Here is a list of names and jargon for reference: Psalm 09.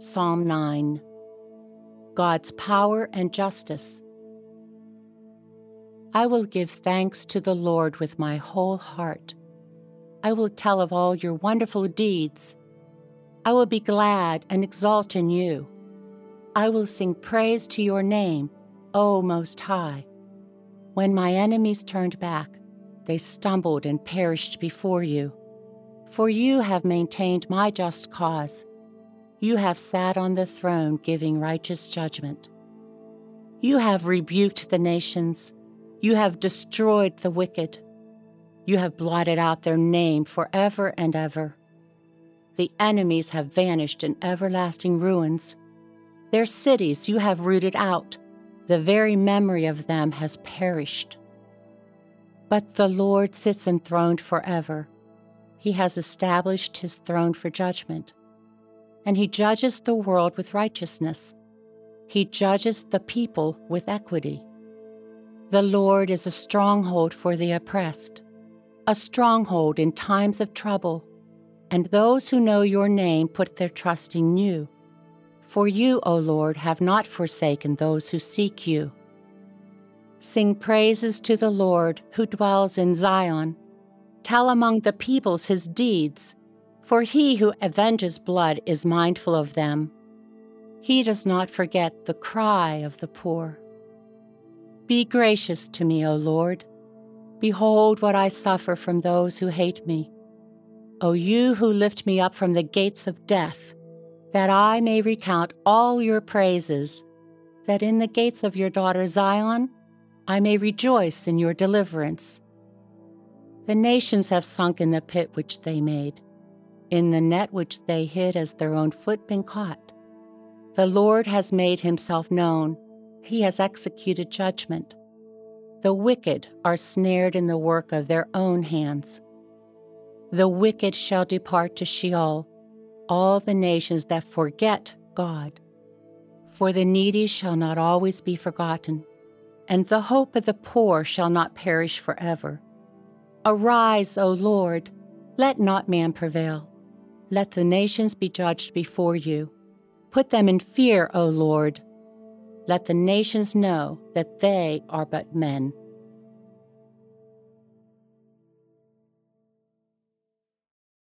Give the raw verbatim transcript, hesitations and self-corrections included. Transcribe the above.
Psalm nine. God's power and justice. I will give thanks to the Lord with my whole heart. I will tell of all your wonderful deeds. I will be glad and exult in you. I will sing praise to your name, O Most High. When my enemies turned back, they stumbled and perished before you. For you have maintained my just cause. You have sat on the throne giving righteous judgment. You have rebuked the nations. You have destroyed the wicked. You have blotted out their name forever and ever. The enemies have vanished in everlasting ruins. Their cities you have rooted out. The very memory of them has perished. But the Lord sits enthroned forever. He has established his throne for judgment, and he judges the world with righteousness. He judges the people with equity. The Lord is a stronghold for the oppressed, a stronghold in times of trouble, and those who know your name put their trust in you. For you, O Lord, have not forsaken those who seek you. Sing praises to the Lord who dwells in Zion. Tell among the peoples his deeds, for he who avenges blood is mindful of them. He does not forget the cry of the poor. Be gracious to me, O Lord. Behold what I suffer from those who hate me. O you who lift me up from the gates of death, that I may recount all your praises, that in the gates of your daughter Zion I may rejoice in your deliverance. The nations have sunk in the pit which they made, in the net which they hid as their own foot been caught. The Lord has made himself known, he has executed judgment. The wicked are snared in the work of their own hands. The wicked shall depart to Sheol, all the nations that forget God. For the needy shall not always be forgotten, and the hope of the poor shall not perish forever. Arise, O Lord, let not man prevail. Let the nations be judged before you. Put them in fear, O Lord. Let the nations know that they are but men.